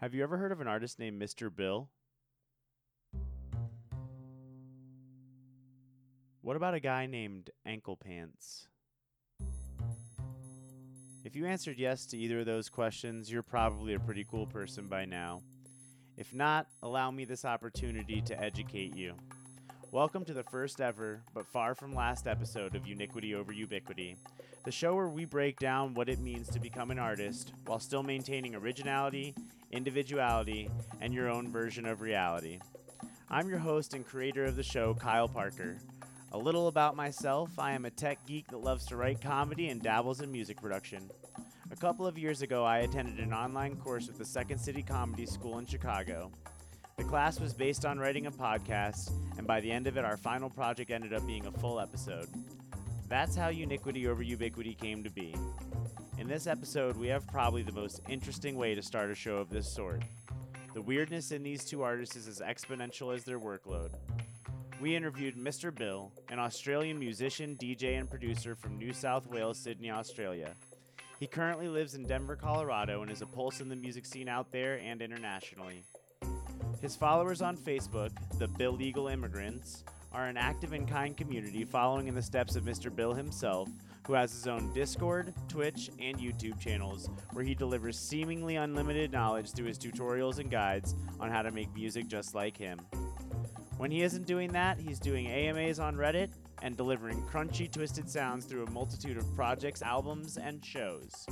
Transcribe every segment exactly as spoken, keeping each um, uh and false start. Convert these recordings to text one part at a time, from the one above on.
Have you ever heard of an artist named Mister Bill? What about a guy named Anklepants? If you answered yes to either of those questions, you're probably a pretty cool person by now. If not, allow me this opportunity to educate you. Welcome to the first ever, but far from last episode of Uniquity Over Ubiquity, the show where we break down what it means to become an artist while still maintaining originality, individuality, and your own version of reality. I'm your host and creator of the show, Kyle Parker. A little about myself, I am a tech geek that loves to write comedy and dabbles in music production. A couple of years ago, I attended an online course with the Second City Comedy School in Chicago. The class was based on writing a podcast, and by the end of it, our final project ended up being a full episode. That's how Uniquity Over Ubiquity came to be. In this episode, we have probably the most interesting way to start a show of this sort. The weirdness in these two artists is as exponential as their workload. We interviewed Mister Bill, an Australian musician, D J, and producer from New South Wales, Sydney, Australia. He currently lives in Denver, Colorado, and is a pulse in the music scene out there and internationally. His followers on Facebook, the Bill Legal Immigrants, are an active and kind community following in the steps of Mister Bill himself, who has his own Discord, Twitch, and YouTube channels, where he delivers seemingly unlimited knowledge through his tutorials and guides on how to make music just like him. When he isn't doing that, he's doing A M As on Reddit and delivering crunchy, twisted sounds through a multitude of projects, albums, and shows.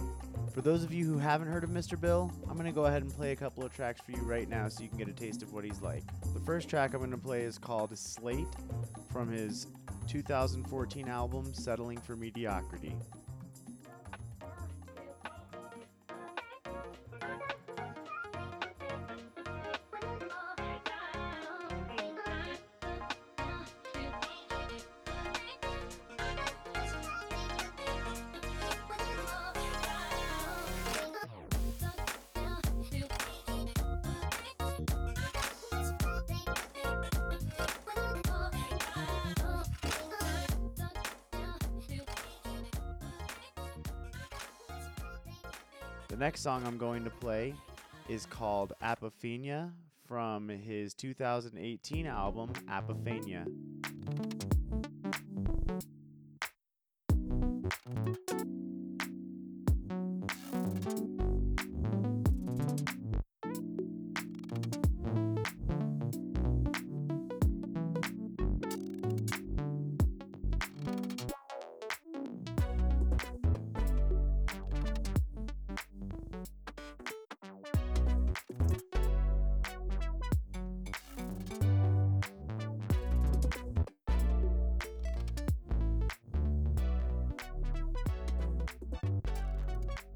For those of you who haven't heard of Mister Bill, I'm going to go ahead and play a couple of tracks for you right now so you can get a taste of what he's like. The first track I'm going to play is called Slate from his two thousand fourteen album, Settling for Mediocrity. The next song I'm going to play is called Apophenia from his two thousand eighteen album, Apophenia.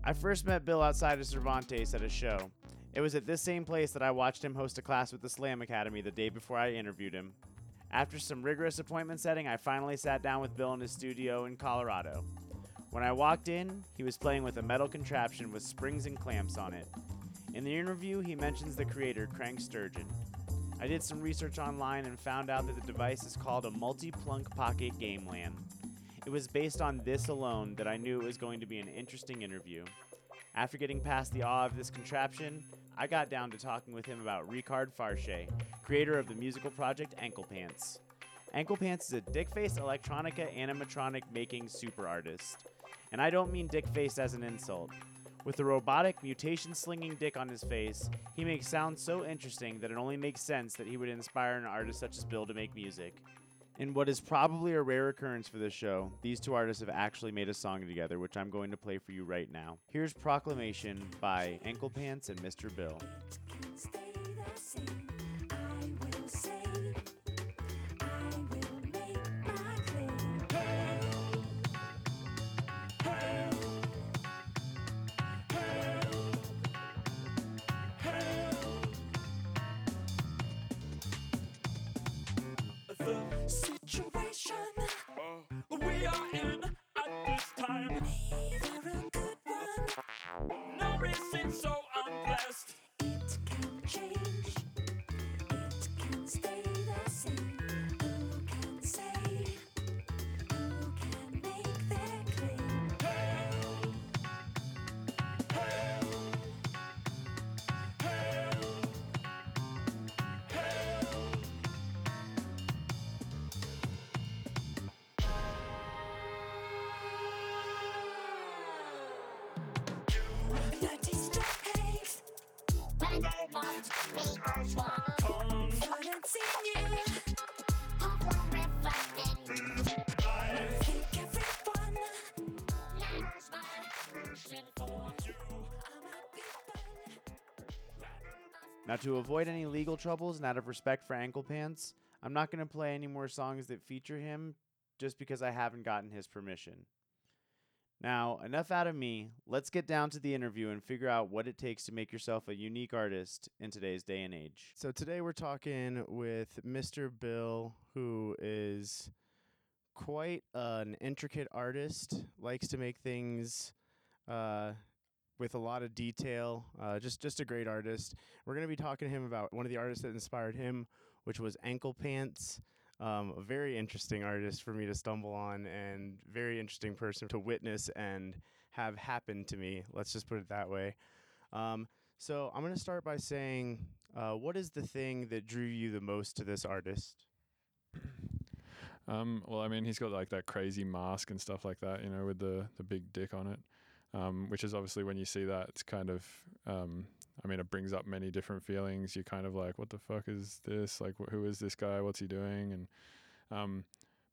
I first met Bill outside of Cervantes at a show. It was at this same place that I watched him host a class with the Slam Academy the day before I interviewed him. After some rigorous appointment setting, I finally sat down with Bill in his studio in Colorado. When I walked in, he was playing with a metal contraption with springs and clamps on it. In the interview, he mentions the creator, Crank Sturgeon. I did some research online and found out that the device is called a Multi-Plunk Pocket Gamelan. It was based on this alone that I knew it was going to be an interesting interview. After getting past the awe of this contraption, I got down to talking with him about Reecard Farché, creator of the musical project Anklepants. Anklepants is a dick-faced electronica animatronic-making super artist. And I don't mean dick-faced as an insult. With a robotic, mutation-slinging dick on his face, he makes sounds so interesting that it only makes sense that he would inspire an artist such as Bill to make music. In what is probably a rare occurrence for this show, these two artists have actually made a song together, which I'm going to play for you right now. Here's Proclamation by Anklepants and Mister Bill. Hey! Now, to avoid any legal troubles and out of respect for Anklepants, I'm not going to play any more songs that feature him just because I haven't gotten his permission. Now, enough out of me. Let's get down to the interview and figure out what it takes to make yourself a unique artist in today's day and age. So today we're talking with Mister Bill, who is quite an intricate artist, likes to make things... Uh, with a lot of detail, uh, just just a great artist. We're going to be talking to him about one of the artists that inspired him, which was Anklepants, um, a very interesting artist for me to stumble on and very interesting person to witness and have happen to me. Let's just put it that way. Um, so I'm going to start by saying, uh, what is the thing that drew you the most to this artist? Um, well, I mean, he's got like that crazy mask and stuff like that, you know, with the, the big dick on it. Um, which is obviously when you see that, it's kind of, um, I mean, it brings up many different feelings. You're kind of like, what the fuck is this? Like, wh- who is this guy? What's he doing? And, um,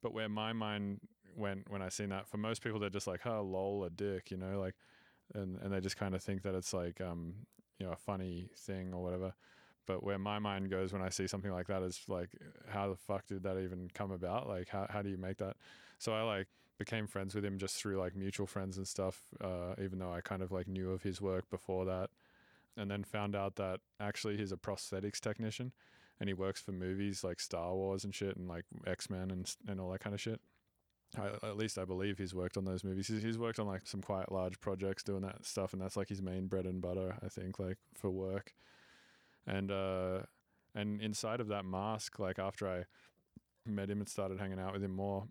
but where my mind went when I seen that, for most people, they're just like, oh, lol, a dick, you know, like, and, and they just kind of think that it's like, um, you know, a funny thing or whatever. But where my mind goes when I see something like that is like, how the fuck did that even come about? Like, how how do you make that? So I like became friends with him just through like mutual friends and stuff, uh, even though I kind of like knew of his work before that. And then found out that actually he's a prosthetics technician and he works for movies like Star Wars and shit and like X-Men and, and all that kind of shit. I, at least I believe he's worked on those movies. He's, he's worked on like some quite large projects doing that stuff. And that's like his main bread and butter, I think, like for work. And uh, and inside of that mask, like after I met him and started hanging out with him more,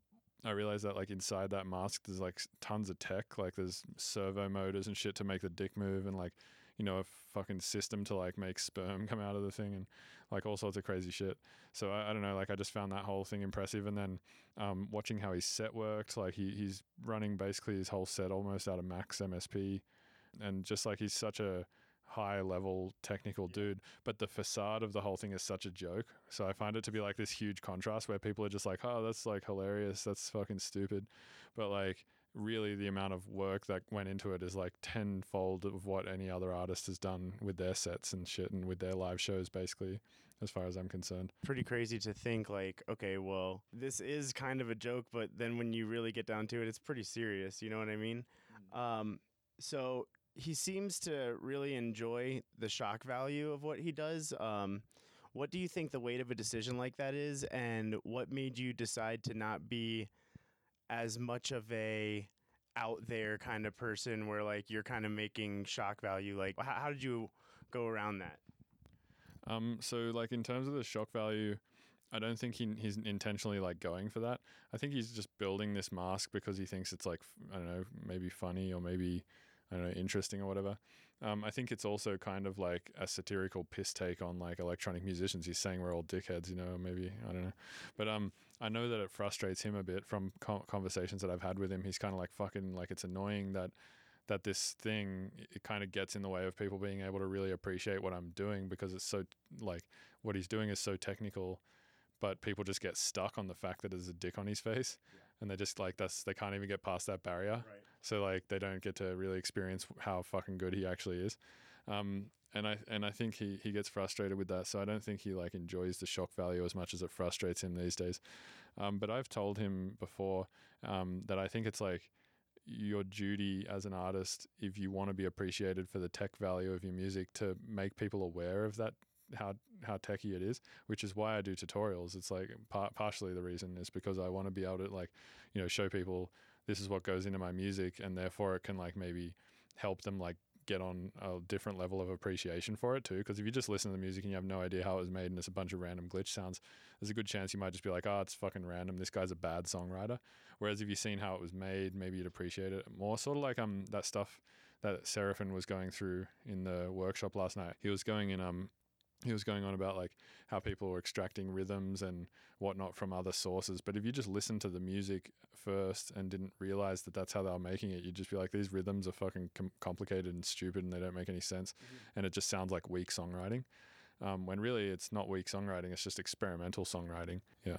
I realized that like inside that mask, there's like tons of tech, like there's servo motors and shit to make the dick move and like, you know, a fucking system to like make sperm come out of the thing and like all sorts of crazy shit. So I, I don't know, like I just found that whole thing impressive. And then um, watching how his set worked, like he he's running basically his whole set almost out of Max M S P. And just like he's such a high level technical dude, but the facade of the whole thing is such a joke. So I find it to be like this huge contrast where people are just like, oh, that's like hilarious, that's fucking stupid, but like really the amount of work that went into it is like tenfold of what any other artist has done with their sets and shit and with their live shows, basically, as far as I'm concerned. Pretty crazy to think like, okay, well, this is kind of a joke, but then when you really get down to it, it's pretty serious, you know what I mean? Um so he seems to really enjoy the shock value of what he does. Um, what do you think the weight of a decision like that is, and what made you decide to not be as much of a out there kind of person where like you're kind of making shock value? Like, how, how did you go around that? Um, so like in terms of the shock value, I don't think he, he's intentionally like going for that. I think he's just building this mask because he thinks it's like, I don't know, maybe funny or maybe, I don't know, interesting or whatever. Um, I think it's also kind of like a satirical piss take on like electronic musicians. He's saying we're all dickheads, you know, maybe, I don't know. But um, I know that it frustrates him a bit from conversations that I've had with him. He's kind of like fucking, like it's annoying that that this thing, it kind of gets in the way of people being able to really appreciate what I'm doing because it's so like what he's doing is so technical, but people just get stuck on the fact that there's a dick on his face. Yeah. And they just like, that's, they can't even get past that barrier. Right. So like, they don't get to really experience how fucking good he actually is. Um, and I, and I think he, he gets frustrated with that. So I don't think he like enjoys the shock value as much as it frustrates him these days. Um, but I've told him before, um, that I think it's like your duty as an artist, if you want to be appreciated for the tech value of your music, to make people aware of that, how how techy it is, which is why I do tutorials. It's like par- partially the reason is because I want to be able to like, you know, show people this is what goes into my music, and therefore it can like maybe help them like get on a different level of appreciation for it too. Because if you just listen to the music and you have no idea how it was made and it's a bunch of random glitch sounds, there's a good chance you might just be like, oh, it's fucking random, this guy's a bad songwriter. Whereas if you've seen how it was made, maybe you'd appreciate it more. Sort of like um that stuff that Seraphin was going through in the workshop last night. He was going in um He was going on about like how people were extracting rhythms and whatnot from other sources. But if you just listened to the music first and didn't realize that that's how they were making it, you'd just be like, these rhythms are fucking com- complicated and stupid and they don't make any sense. Mm-hmm. And it just sounds like weak songwriting. um, when really it's not weak songwriting, it's just experimental songwriting. Yeah.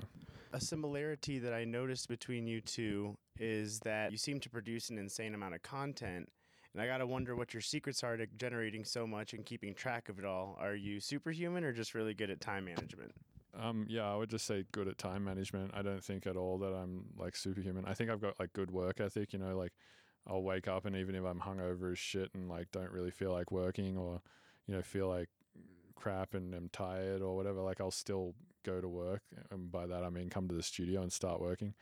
A similarity that I noticed between you two is that you seem to produce an insane amount of content. And I got to wonder what your secrets are to generating so much and keeping track of it all. Are you superhuman or just really good at time management? Um, yeah, I would just say good at time management. I don't think at all that I'm like superhuman. I think I've got like good work ethic, you know, like I'll wake up and even if I'm hungover as shit and like don't really feel like working or, you know, feel like crap and I'm tired or whatever, like I'll still go to work. And by that, I mean, come to the studio and start working.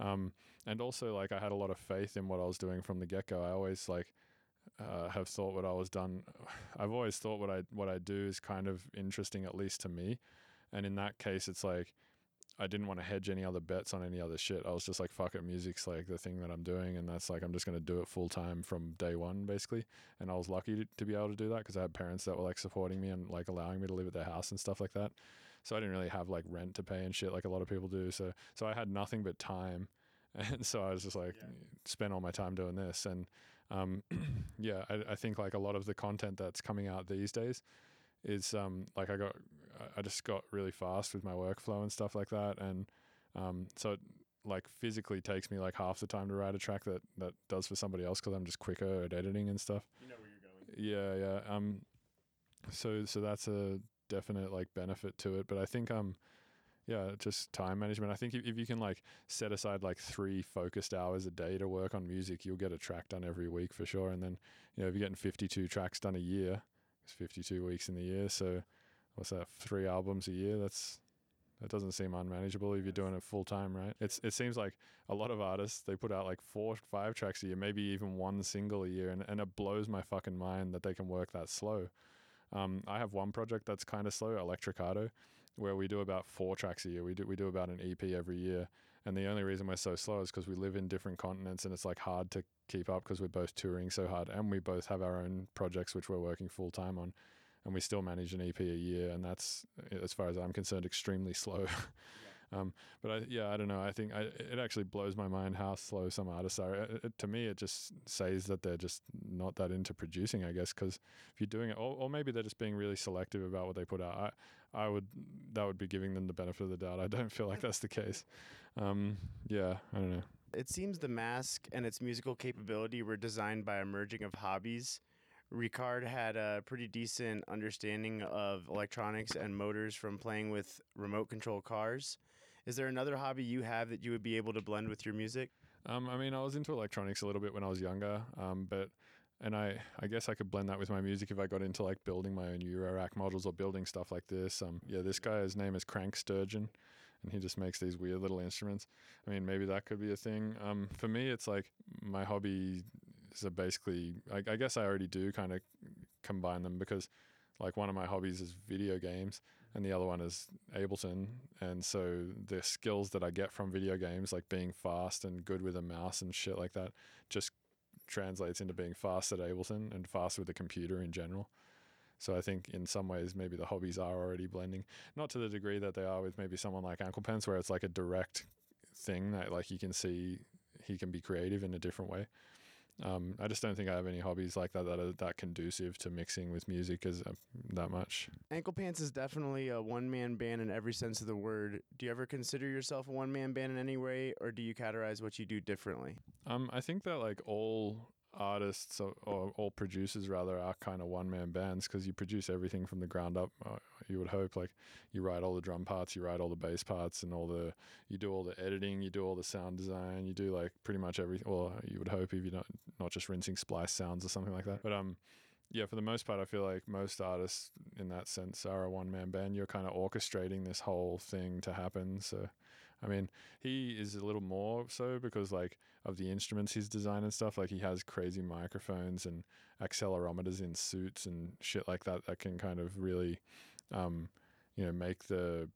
Um, and also like I had a lot of faith in what I was doing from the get-go. I always like, uh, have thought what I was done. I've always thought what I, what I do is kind of interesting, at least to me. And in that case, it's like, I didn't want to hedge any other bets on any other shit. I was just like, fuck it. Music's like the thing that I'm doing. And that's like, I'm just going to do it full time from day one, basically. And I was lucky to, to be able to do that because I had parents that were like supporting me and like allowing me to live at their house and stuff like that. So I didn't really have like rent to pay and shit like a lot of people do. So, so I had nothing but time. And so I was just like, yeah. Spend all my time doing this. And, um, yeah, I, I think like a lot of the content that's coming out these days is um like I got I just got really fast with my workflow and stuff like that, and um so it like physically takes me like half the time to write a track that that does for somebody else because I'm just quicker at editing and stuff. You know where you're going. Yeah, yeah. Um, so so that's a definite like benefit to it, but I think um yeah, just time management. I think if, if you can like set aside like three focused hours a day to work on music, you'll get a track done every week for sure. And then you know if you're getting fifty-two tracks done a year. It's fifty-two weeks in the year, so what's that? Three albums a year. That's that doesn't seem unmanageable if you're doing it full time, right? It's it seems like a lot of artists they put out like four, five tracks a year, maybe even one single a year, and and it blows my fucking mind that they can work that slow. Um, I have one project that's kind of slow, Electricado, where we do about four tracks a year. We do we do about an E P every year, and the only reason we're so slow is because we live in different continents, and it's like hard to keep up because we're both touring so hard, and we both have our own projects which we're working full time on, and we still manage an E P a year, and that's, as far as I'm concerned, extremely slow. um, but I, yeah, I don't know. I think I, it actually blows my mind how slow some artists are. It, it, to me, it just says that they're just not that into producing, I guess, because if you're doing it, or, or maybe they're just being really selective about what they put out. I, I would, that would be giving them the benefit of the doubt. I don't feel like that's the case. Um, yeah, I don't know. It seems the mask and its musical capability were designed by a merging of hobbies. Reecard had a pretty decent understanding of electronics and motors from playing with remote control cars. Is there another hobby you have that you would be able to blend with your music? Um, I mean, I was into electronics a little bit when I was younger, um, but and I, I guess I could blend that with my music if I got into like building my own Eurorack modules or building stuff like this. Um, yeah, this guy, his name is Crank Sturgeon, and he just makes these weird little instruments. I mean, maybe that could be a thing. Um, for me, it's like my hobby is basically, I, I guess I already do kind of combine them because like one of my hobbies is video games and the other one is Ableton. And so the skills that I get from video games, like being fast and good with a mouse and shit like that, just translates into being fast at Ableton and fast with the computer in general. So I think in some ways maybe the hobbies are already blending, not to the degree that they are with maybe someone like Anklepants where it's like a direct thing that like you can see he can be creative in a different way. Um, I just don't think I have any hobbies like that that are that conducive to mixing with music as uh, that much. Anklepants is definitely a one-man band in every sense of the word. Do you ever consider yourself a one-man band in any way, or do you categorize what you do differently? Um, I think that like all artists or, or all producers rather are kind of one-man bands because you produce everything from the ground up. You would hope like you write all the drum parts, you write all the bass parts, and all the you do all the editing, you do all the sound design, you do like pretty much everything. Well, you would hope if you're not not just rinsing Splice sounds or something like that. But um yeah, for the most part, I feel like most artists in that sense are a one-man band. You're kind of orchestrating this whole thing to happen. So, I mean, he is a little more so because, like, of the instruments he's designed and stuff. Like, he has crazy microphones and accelerometers in suits and shit like that that can kind of really, um, you know, make the,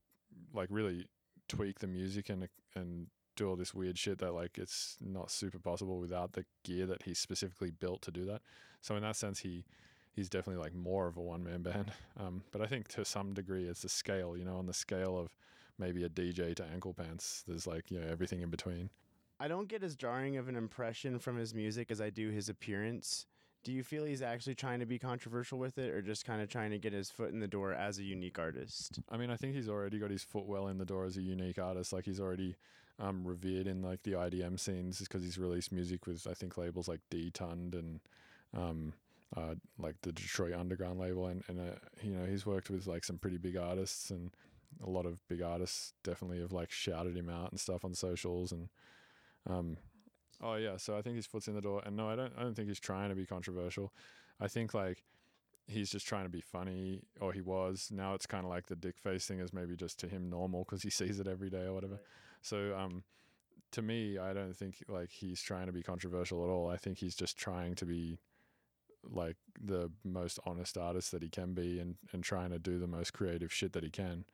like, really tweak the music and and do all this weird shit that like it's not super possible without the gear that he's specifically built to do that. So in that sense he he's definitely like more of a one-man band, um but I think to some degree it's the scale, you know, on the scale of maybe a D J to Anklepants, there's like, you know, everything in between. I don't get as jarring of an impression from his music as I do his appearance. Do you feel he's actually trying to be controversial with it, or just kind of trying to get his foot in the door as a unique artist? I mean, I think he's already got his foot well in the door as a unique artist. Like, he's already um, revered in like the I D M scenes because he's released music with, I think, labels like Detuned and um, uh, like the Detroit Underground label. And, and uh, you know, he's worked with like some pretty big artists, and a lot of big artists definitely have like shouted him out and stuff on socials. And um, oh yeah, so I think his foot's in the door. And no, I don't. I don't think he's trying to be controversial. I think like he's just trying to be funny, or he was. Now it's kind of like the dick face thing is maybe just to him normal because he sees it every day or whatever. Right. So um, to me, I don't think like he's trying to be controversial at all. I think he's just trying to be like the most honest artist that he can be, and and trying to do the most creative shit that he can.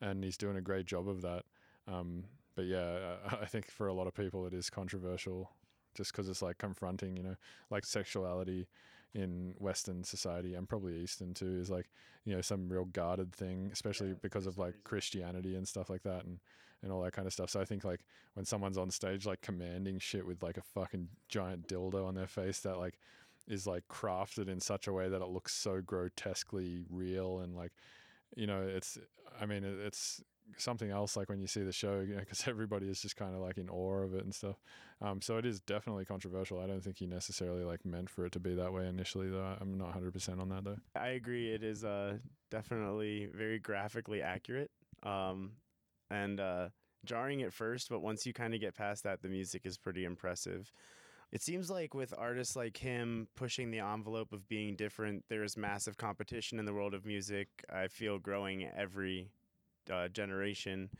And he's doing a great job of that. Um, but yeah, I think for a lot of people it is controversial just because it's like confronting, you know, like sexuality in Western society and probably Eastern too is like, you know, some real guarded thing, especially yeah, because of like crazy Christianity and stuff like that, and, and all that kind of stuff. So I think like when someone's on stage like commanding shit with like a fucking giant dildo on their face that like is like crafted in such a way that it looks so grotesquely real and like, you know, it's, I mean, it's something else like when you see the show, you know, because everybody is just kind of like in awe of it and stuff. Um, so it is definitely controversial. I don't think he necessarily like meant for it to be that way initially, though. I'm not one hundred percent on that, though. I agree. It is uh, definitely very graphically accurate um, and uh, jarring at first, but once you kind of get past that, the music is pretty impressive. It seems like with artists like him pushing the envelope of being different, there is massive competition in the world of music, I feel, growing every uh, generation.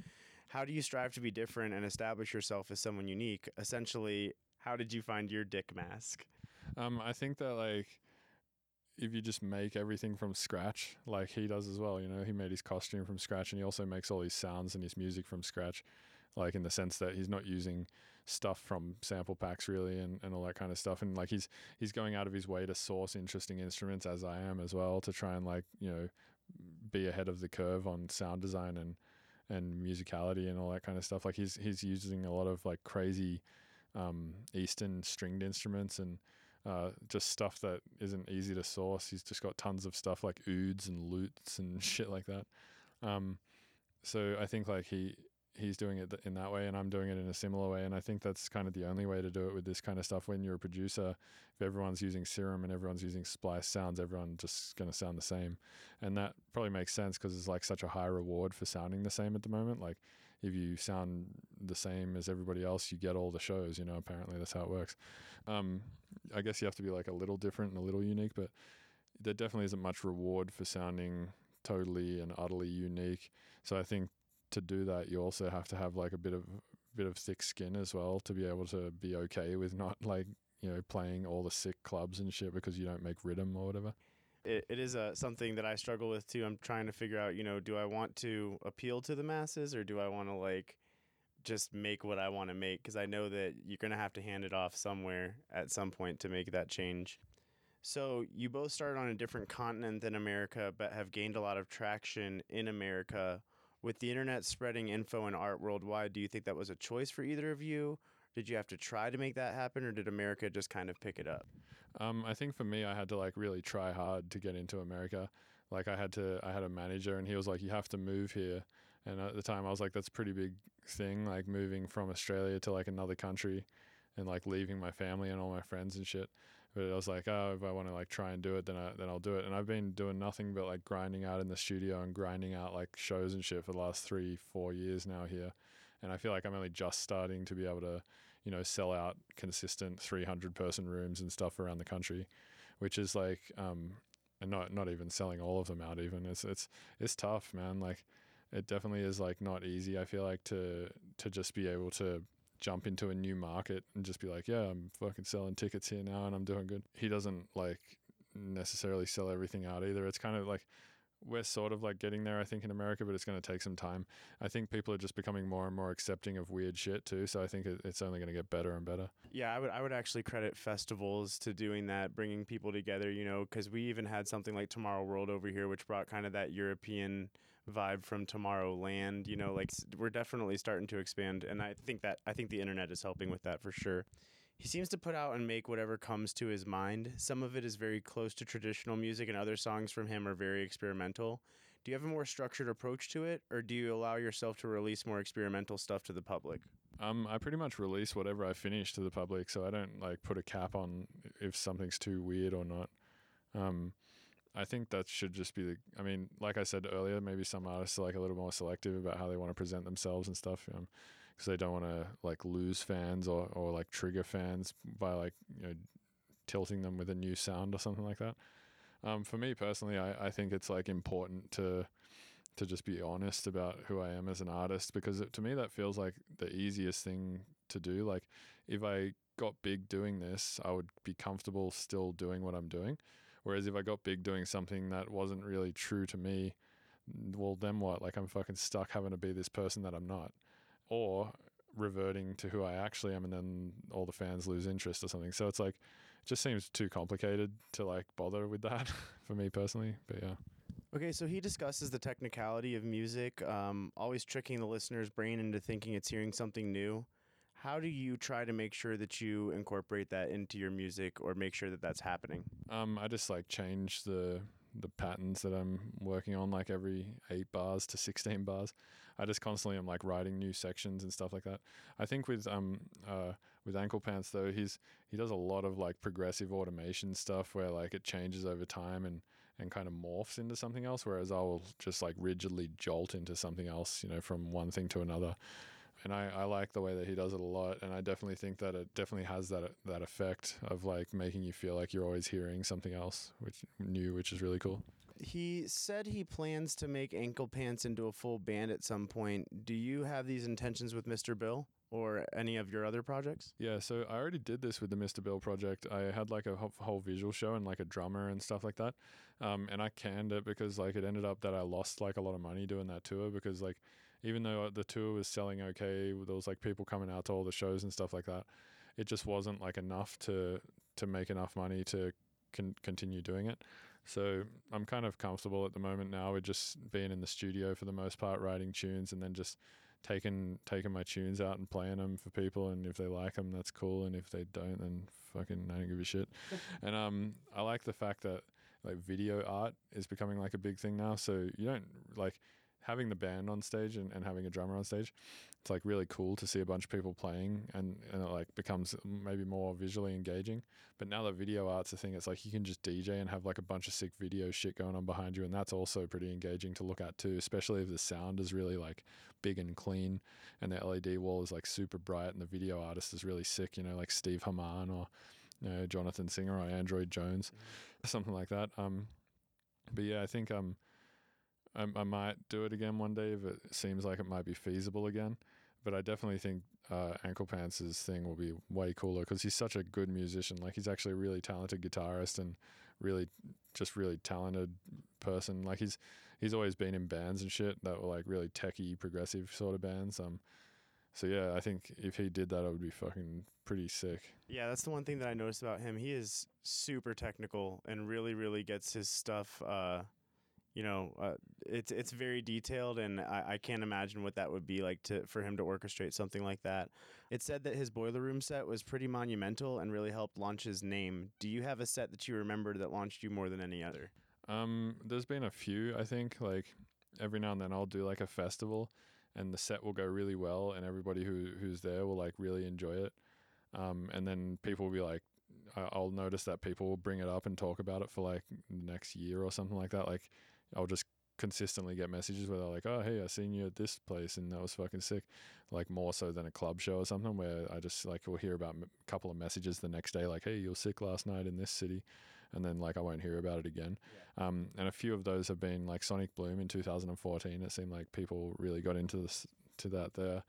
How do you strive to be different and establish yourself as someone unique? Essentially, how did you find your dick mask? Um, I think that, like, if you just make everything from scratch, like he does as well, you know, he made his costume from scratch, and he also makes all his sounds and his music from scratch, like in the sense that he's not using stuff from sample packs really and, and all that kind of stuff. And like he's he's going out of his way to source interesting instruments, as I am as well, to try and like, you know, be ahead of the curve on sound design and and musicality and all that kind of stuff. Like he's he's using a lot of like crazy um, Eastern stringed instruments and Uh, just stuff that isn't easy to source. He's just got tons of stuff like ouds and lutes and shit like that. Um, so I think like he he's doing it in that way, and I'm doing it in a similar way. And I think that's kind of the only way to do it with this kind of stuff. When you're a producer, if everyone's using Serum and everyone's using Splice sounds, everyone's just going to sound the same. And that probably makes sense because it's like such a high reward for sounding the same at the moment. Like if you sound the same as everybody else, you get all the shows, you know, apparently that's how it works. Um, I guess you have to be like a little different and a little unique, but there definitely isn't much reward for sounding totally and utterly unique. So I think to do that, you also have to have like a bit of bit of thick skin as well to be able to be okay with not like, you know, playing all the sick clubs and shit because you don't make rhythm or whatever. It, it is uh, something that I struggle with too. I'm trying to figure out, you know, do I want to appeal to the masses, or do I want to like just make what I want to make? Because I know that you're going to have to hand it off somewhere at some point to make that change. So you both started on a different continent than America, but have gained a lot of traction in America. With the internet spreading info and art worldwide, do you think that was a choice for either of you? Did you have to try to make that happen, or did America just kind of pick it up? Um, I think for me, I had to like really try hard to get into America. Like I had to, I had a manager, and he was like, "You have to move here." And at the time, I was like, "That's a pretty big thing, like moving from Australia to like another country." And like leaving my family and all my friends and shit. But I was like, oh, if I want to like try and do it, then, I, then I'll do it. And I've been doing nothing but like grinding out in the studio and grinding out like shows and shit for the last three, four years now here. And I feel like I'm only just starting to be able to, you know, sell out consistent three hundred person rooms and stuff around the country, which is like, um, and not, not even selling all of them out even. It's, it's, it's tough, man. Like it definitely is like not easy. I feel like to, to just be able to jump into a new market and just be like, yeah, I'm fucking selling tickets here now and I'm doing good. He doesn't like necessarily sell everything out either. It's kind of like we're sort of like getting there, I think, in America, but it's going to take some time. I think people are just becoming more and more accepting of weird shit too. So I think it's only going to get better and better. Yeah, I would I would actually credit festivals to doing that, bringing people together, you know, because we even had something like Tomorrow World over here, which brought kind of that European vibe from Tomorrowland, you know, like we're definitely starting to expand. And I think that I think the internet is helping with that for sure. He seems to put out and make whatever comes to his mind. Some of it is very close to traditional music, and other songs from him are very experimental. Do you have a more structured approach to it, or do you allow yourself to release more experimental stuff to the public? Um, I pretty much release whatever I finish to the public, so I don't like put a cap on if something's too weird or not. Um, I think that should just be the... I mean, like I said earlier, maybe some artists are like a little more selective about how they want to present themselves and stuff, because um, they don't want to like lose fans or, or like trigger fans by like, you know, tilting them with a new sound or something like that. Um, for me personally, I, I think it's like important to to just be honest about who I am as an artist, because it, to me that feels like the easiest thing to do. Like if I got big doing this, I would be comfortable still doing what I'm doing. Whereas if I got big doing something that wasn't really true to me, well, then what? Like, I'm fucking stuck having to be this person that I'm not, or reverting to who I actually am, and then all the fans lose interest or something. So it's like, it just seems too complicated to like bother with that for me personally. But yeah. Okay, so he discusses the technicality of music, um, always tricking the listener's brain into thinking it's hearing something new. How do you try to make sure that you incorporate that into your music, or make sure that that's happening? Um, I just like change the the patterns that I'm working on, like every eight bars to sixteen bars. I just constantly am like writing new sections and stuff like that. I think with um uh with Anklepants though, he's he does a lot of like progressive automation stuff where like it changes over time and and kind of morphs into something else, whereas I will just like rigidly jolt into something else, you know, from one thing to another. And I, I like the way that he does it a lot, and I definitely think that it definitely has that that effect of like making you feel like you're always hearing something else, which new, which is really cool. He said he plans to make Anklepants into a full band at some point. Do you have these intentions with Mister Bill or any of your other projects? Yeah, so I already did this with the Mister Bill project. I had like a whole visual show and like a drummer and stuff like that. Um, and I canned it because like it ended up that I lost like a lot of money doing that tour, because like even though the tour was selling okay, there was like people coming out to all the shows and stuff like that, it just wasn't like enough to to make enough money to Con- continue doing it. So I'm kind of comfortable at the moment now with just being in the studio for the most part, writing tunes, and then just taking taking my tunes out and playing them for people, and if they like them, that's cool, and if they don't, then fucking I don't give a shit. And um I like the fact that like video art is becoming like a big thing now, so you don't like having the band on stage and, and having a drummer on stage, it's like really cool to see a bunch of people playing, and, and it like becomes maybe more visually engaging. But now that video art's a thing, it's like you can just D J and have like a bunch of sick video shit going on behind you, and that's also pretty engaging to look at too, especially if the sound is really like big and clean and the L E D wall is like super bright and the video artist is really sick, you know, like Steve Harman or, you know, Jonathan Singer or Android Jones, mm-hmm. something like that. Um, but yeah, I think... um. I, I might do it again one day if it seems like it might be feasible again. But I definitely think uh, Anklepants' thing will be way cooler, because he's such a good musician. Like, he's actually a really talented guitarist and really just really talented person. Like, he's he's always been in bands and shit that were like really techie, progressive sort of bands. Um, so yeah, I think if he did that, it would be fucking pretty sick. Yeah, that's the one thing that I noticed about him. He is super technical and really, really gets his stuff. Uh You know, uh, it's it's very detailed, and I, I can't imagine what that would be like to for him to orchestrate something like that. It said that his Boiler Room set was pretty monumental and really helped launch his name. Do you have a set that you remember that launched you more than any other? Um, there's been a few, I think. Like, every now and then I'll do like a festival, and the set will go really well, and everybody who who's there will like really enjoy it. Um, and then people will be like, I'll notice that people will bring it up and talk about it for like the next year or something like that. Like, I'll just consistently get messages where they're like, oh, hey, I seen you at this place and that was fucking sick. Like, more so than a club show or something, where I just like will hear about a couple of messages the next day, like, hey, you were sick last night in this city. And then like, I won't hear about it again. Yeah. Um, and a few of those have been like Sonic Bloom in two thousand fourteen. It seemed like people really got into this, to that there.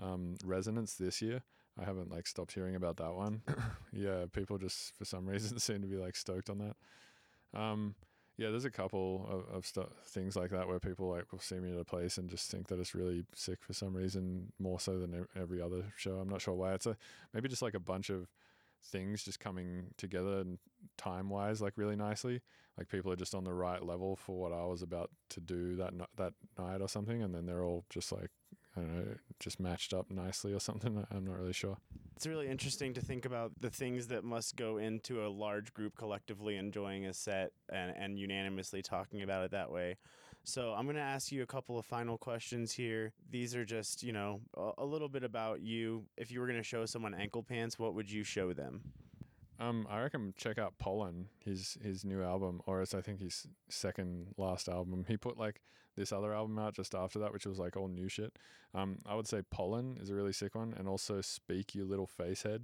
Um, Resonance this year, I haven't like stopped hearing about that one. Yeah, people just for some reason seem to be like stoked on that. Um, yeah, there's a couple of, of st- things like that where people like will see me at a place and just think that it's really sick for some reason, more so than every other show. I'm not sure why. It's a maybe just like a bunch of things just coming together and time wise like really nicely. Like, people are just on the right level for what I was about to do that no- that night or something, and then they're all just like I don't know, it just matched up nicely or something. I'm not really sure. It's really interesting to think about the things that must go into a large group collectively enjoying a set and, and unanimously talking about it that way. So I'm going to ask you a couple of final questions here. These are just, you know, a, a little bit about you. If you were going to show someone Anklepants, what would you show them? Um, I reckon check out Pollen, his his new album, or it's I think his second last album. He put like this other album out just after that, which was like all new shit. Um, I would say Pollen is a really sick one, and also Speak Your Little Facehead,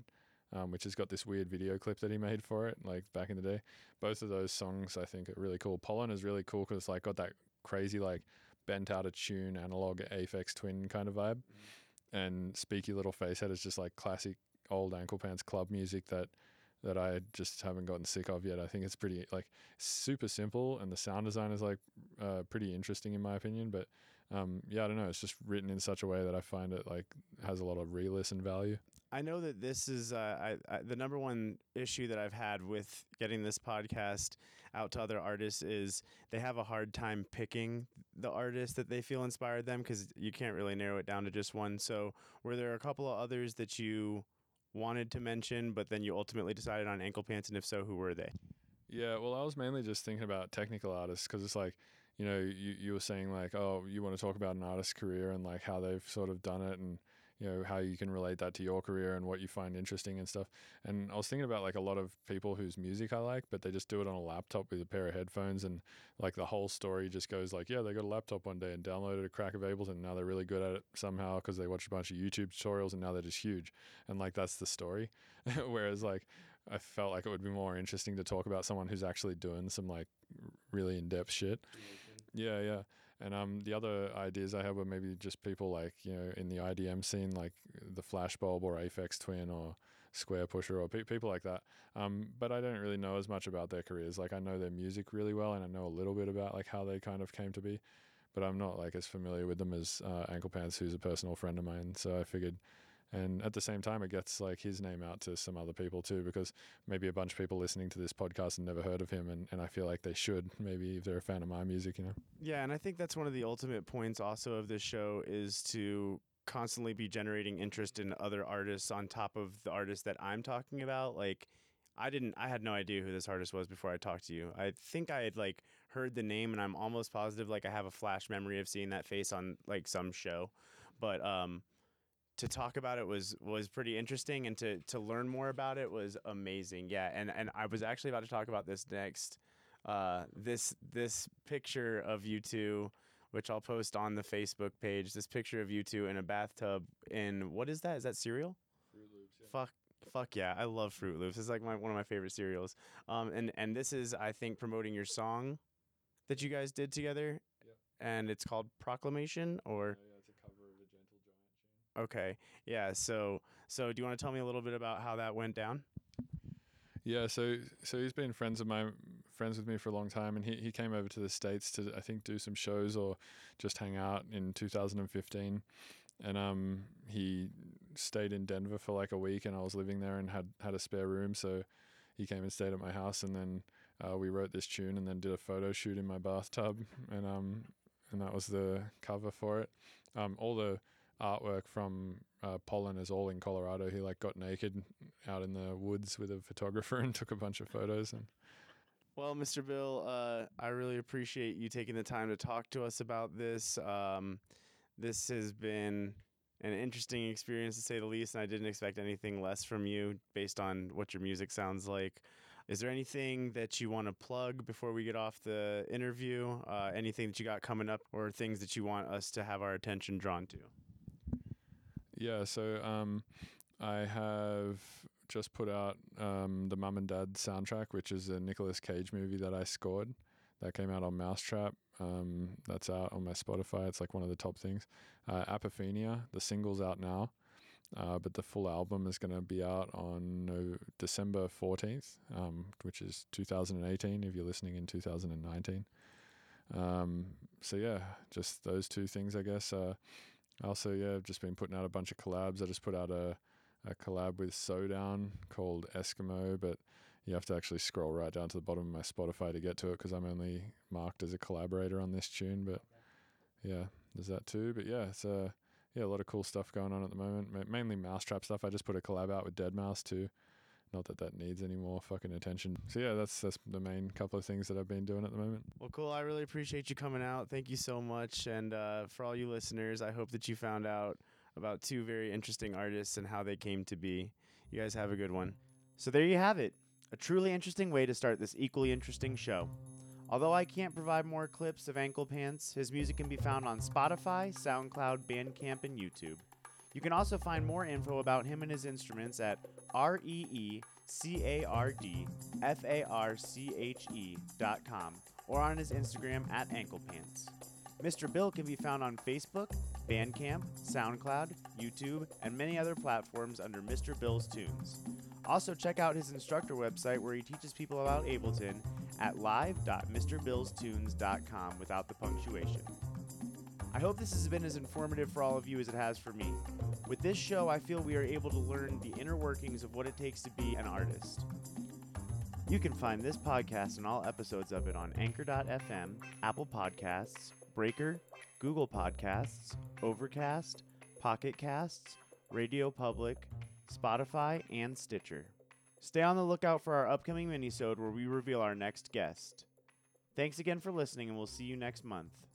um, which has got this weird video clip that he made for it, like back in the day. Both of those songs I think are really cool. Pollen is really cool because it's like got that crazy like bent out of tune analog Aphex Twin kind of vibe, and Speak Your Little Facehead is just like classic old Anklepants club music that. that I just haven't gotten sick of yet. I think it's pretty like super simple, and the sound design is like uh, pretty interesting in my opinion. But um, yeah, I don't know. It's just written in such a way that I find it like has a lot of re-listen value. I know that this is uh, I, I, the number one issue that I've had with getting this podcast out to other artists is they have a hard time picking the artists that they feel inspired them, because you can't really narrow it down to just one. So were there a couple of others that you wanted to mention, but then you ultimately decided on Anklepants, and if so, who were they? Yeah, well, I was mainly just thinking about technical artists, because it's like, you know, you, you were saying like, oh, you want to talk about an artist's career and like how they've sort of done it, and you know, how you can relate that to your career and what you find interesting and stuff. And I was thinking about like a lot of people whose music I like, but they just do it on a laptop with a pair of headphones, and like the whole story just goes like, yeah, they got a laptop one day and downloaded a crack of Ableton, and now they're really good at it somehow because they watched a bunch of YouTube tutorials, and now they're just huge. And like, that's the story. Whereas like, I felt like it would be more interesting to talk about someone who's actually doing some like really in-depth shit. Yeah, yeah. And um, the other ideas I had were maybe just people like, you know, in the I D M scene, like the Flashbulb or Aphex Twin or Squarepusher or pe- people like that. Um, but I don't really know as much about their careers. Like I know their music really well, and I know a little bit about like how they kind of came to be, but I'm not like as familiar with them as uh, Anklepants, who's a personal friend of mine. So I figured... And at the same time, it gets like his name out to some other people too, because maybe a bunch of people listening to this podcast have never heard of him. And, and I feel like they should, maybe if they're a fan of my music, you know? Yeah. And I think that's one of the ultimate points also of this show is to constantly be generating interest in other artists on top of the artists that I'm talking about. Like I didn't, I had no idea who this artist was before I talked to you. I think I had like heard the name, and I'm almost positive, like I have a flash memory of seeing that face on like some show, but, um, to talk about it was was pretty interesting, and to to learn more about it was amazing. Yeah, and and I was actually about to talk about this next. Uh, this this picture of you two, which I'll post on the Facebook page. This picture of you two in a bathtub in what is that? Is that cereal? Fruit Loops. Yeah. Fuck. Fuck yeah, I love Fruit Loops. It's like my one of my favorite cereals. Um, and and this is I think promoting your song that you guys did together. Yeah. And it's called Proclamation, or. Yeah, yeah, it's a cover of a Gentle Giant. Okay. Yeah. So, so do you want to tell me a little bit about how that went down? Yeah. So, so he's been friends of my friends with me for a long time, and he, he came over to the States to, I think, do some shows or just hang out in two thousand fifteen. And, um, he stayed in Denver for like a week, and I was living there and had, had a spare room. So he came and stayed at my house, and then, uh, we wrote this tune and then did a photo shoot in my bathtub, and, um, and that was the cover for it. Um, all the artwork from uh, Pollen is all in Colorado. He like got naked out in the woods with a photographer and took a bunch of photos. And well, Mister Bill, uh, I really appreciate you taking the time to talk to us about this. Um, this has been an interesting experience, to say the least, and I didn't expect anything less from you based on what your music sounds like. Is there anything that you want to plug before we get off the interview? Uh, anything that you got coming up, or things that you want us to have our attention drawn to? Yeah, so um, I have just put out um, the Mum and Dad soundtrack, which is a Nicolas Cage movie that I scored. That came out on Mousetrap. Um, that's out on my Spotify. It's like one of the top things. Uh, Apophenia, the single's out now, uh, but the full album is going to be out on uh, December fourteenth, um, which is two thousand eighteen if you're listening in two thousand nineteen. Um, so yeah, just those two things, I guess. Uh, Also, yeah, I've just been putting out a bunch of collabs. I just put out a, a collab with Sodown called Eskimo, but you have to actually scroll right down to the bottom of my Spotify to get to it, because I'm only marked as a collaborator on this tune. But yeah, there's that too. But yeah, it's a... yeah, a lot of cool stuff going on at the moment. Mainly Mousetrap stuff. I just put a collab out with Dead Mouse too. Not that that needs any more fucking attention. So yeah, that's that's the main couple of things that I've been doing at the moment. Well, cool. I really appreciate you coming out. Thank you so much. And uh, for all you listeners, I hope that you found out about two very interesting artists and how they came to be. You guys have a good one. So there you have it. A truly interesting way to start this equally interesting show. Although I can't provide more clips of Anklepants, his music can be found on Spotify, SoundCloud, Bandcamp, and YouTube. You can also find more info about him and his instruments at R E E C A R D F A R C H E dot com or on his Instagram at Anklepants. Mister Bill can be found on Facebook, Bandcamp, SoundCloud, YouTube, and many other platforms under Mister Bill's Tunes. Also check out his instructor website where he teaches people about Ableton at live dot mister bills tunes dot com without the punctuation. I hope this has been as informative for all of you as it has for me. With this show, I feel we are able to learn the inner workings of what it takes to be an artist. You can find this podcast and all episodes of it on anchor dot f m, Apple Podcasts, Breaker, Google Podcasts, Overcast, Pocket Casts, Radio Public, Spotify, and Stitcher. Stay on the lookout for our upcoming minisode where we reveal our next guest. Thanks again for listening, and we'll see you next month.